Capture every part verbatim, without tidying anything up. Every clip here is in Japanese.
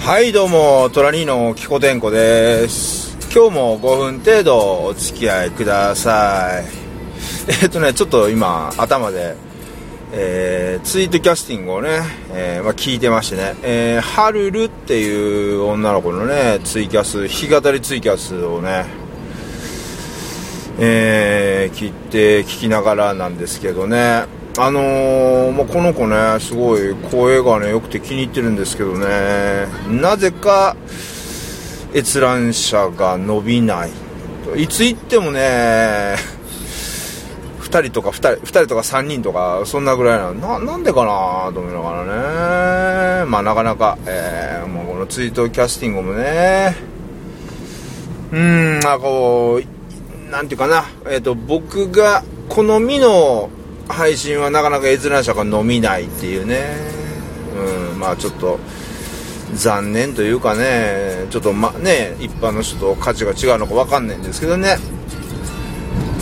はいどうもトラニーのキコテンコです。今日もごふん程度お付き合いください。えー、っとねちょっと今頭で、えー、ツイートキャスティングをね、えーまあ、聞いてましてね、えー、ハルルっていう女の子のねツイキャス、弾き語りツイキャスをね、えー、聞いて聞きながらなんですけどね、あのーまあ、この子ねすごい声がねよくて気に入ってるんですけどね、なぜか閲覧者が伸びない。いつ行ってもねふたりとかふたり、ふたりとかさんにんとかそんなぐらいなの な, なんでかなと思いながらね、まあなかなか、えー、もうこのツイートキャスティングもねうーんまあこうなんていうかな、えーと僕が好みの配信はなかなか閲覧者が伸びないっていうね、うん、まあちょっと残念というかね、ちょっとまね一般の人と価値が違うのか分かんないんですけどね。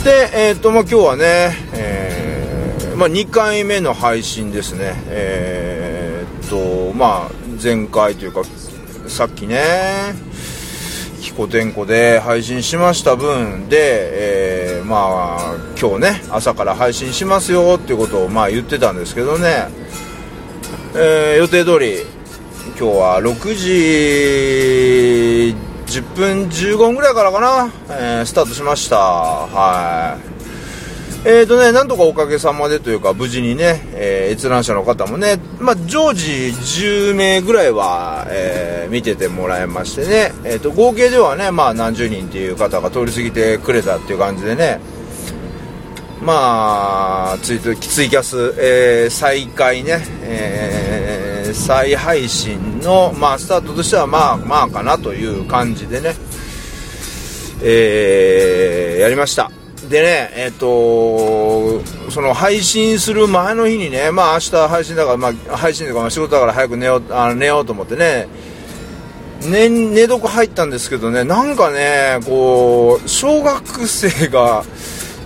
で、えーとまあ、今日はね、えーまあ、にかいめの配信ですね。えーとまあ前回というかさっきねキコテンコで配信しました分で、えー、まあ今日ね朝から配信しますよっていうことをまあ言ってたんですけどね、えー、予定通り今日はろくじじゅっぷんじゅうごふんぐらいからかな、えー、スタートしました。はい。えーとね、なんとかおかげさまでというか無事にね、えー、閲覧者の方もね、まあ、常時じゅうめいぐらいは、えー、見ててもらえましてね、えーと、合計ではね、まあ、何十人っていう方が通り過ぎてくれたっていう感じでね、まあツイ、ツイキャス、えー、再開ね、えー、再配信の、まあ、スタートとしてはまあまあかなという感じでね、えー、やりました。でね、えっと、その配信する前の日にね、まあ明日配信だから、まあ配信とかまあ仕事だから早く寝よう、あの寝ようと思ってね、寝、寝床入ったんですけどね、なんかね、こう、小学生が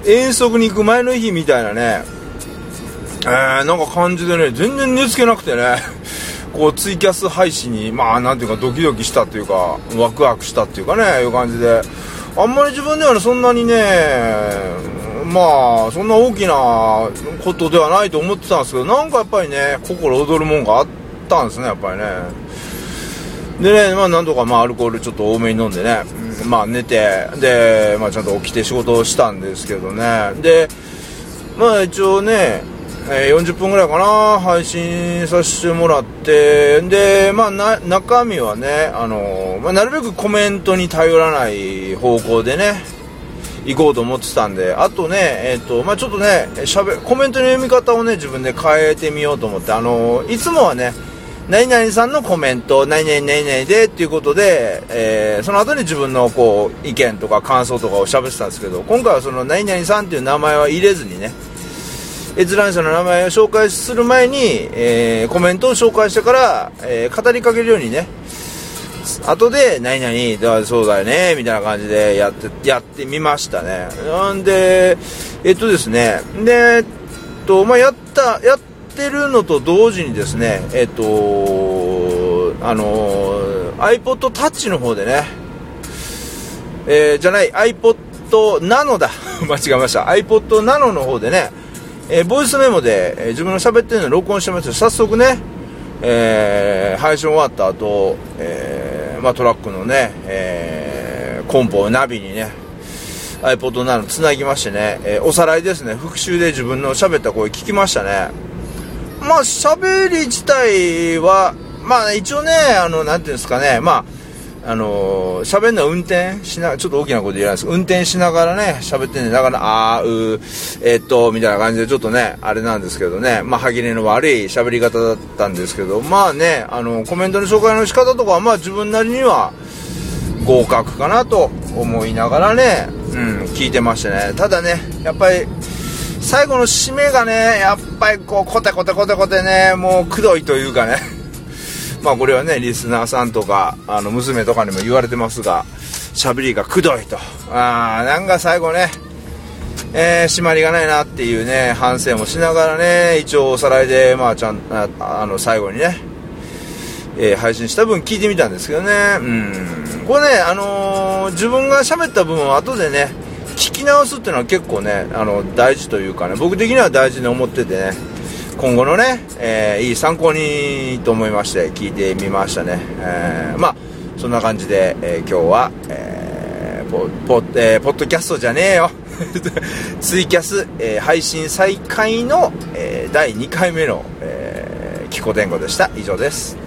遠足に行く前の日みたいなね、えー、なんか感じでね、全然寝つけなくてね、こうツイキャス配信に、まあなんていうかドキドキしたというか、ワクワクしたっていうかね、いう感じで、あんまり自分ではそんなにね、まあそんな大きなことではないと思ってたんですけど、なんかやっぱりね心躍るもんがあったんですね、やっぱりね。でね、まあなんとかまあアルコールちょっと多めに飲んでね、まあ寝て、でまあちゃんと起きて仕事をしたんですけどね。でまあ一応ねよんじゅっぷんぐらいかな配信させてもらって、でまあな中身はね、あの、まあ、なるべくコメントに頼らない方向でね行こうと思ってたんで、あとねえっとまあちょっとねしゃべコメントの読み方をね自分で変えてみようと思って、あのいつもはね何々さんのコメント何々何々でっていうことで、えー、その後に自分のこう意見とか感想とかを喋ってたんですけど、今回はその何々さんっていう名前は入れずにね、閲覧者の名前を紹介する前に、えー、コメントを紹介してから、えー、語りかけるようにね、後で何々だからそうだよねみたいな感じでやってやってみましたね。なんでえっとですねで、えっとまあ、やったやってるのと同時にですね、えっとあの iPod Touch の方でね、えー、じゃない iPod Nano だ間違えました iPod Nano の方でね、えー、ボイスメモで、えー、自分の喋ってるのを録音してました。早速ね、えー、配信終わった後、えーまあ、トラックのね、えー、コンポをナビにね iPod Nano つなぎましてね、えー、おさらいですね、復習で自分の喋った声聞きましたね。まあ喋り自体はまあ一応ね、あのなんていうんですかね、まああの喋るのは運転しな、ちょっと大きなこと言えないですけど、運転しながらね喋ってね、だからあーうーえー、っとみたいな感じでちょっとねあれなんですけどね、まあ歯切れの悪い喋り方だったんですけど、まあねあのコメントの紹介の仕方とかはまあ自分なりには合格かなと思いながらね、うん、聞いてましたね。ただねやっぱり最後の締めがねやっぱりこうコテコテコテコテね、もうくどいというかねまあこれはねリスナーさんとかあの娘とかにも言われてますが、喋りがくどいと、あーなんか最後ね、えー、締まりがないなっていうね反省もしながらね、一応おさらいでまあちゃんああの最後にね、えー、配信した分聞いてみたんですけどね、うん、これね、あのー、自分が喋った部分を後でね聞き直すっていうのは結構ね、あの大事というかね、僕的には大事に思っててね、今後のね、えー、いい参考にと思いまして聞いてみましたね、えー、まあそんな感じで、えー、今日は、えー ポ, ポ, えー、ポッドキャストじゃねえよツイキャス、えー、配信再開の、えー、だいにかいめの、えー、キコデンゴでした。以上です。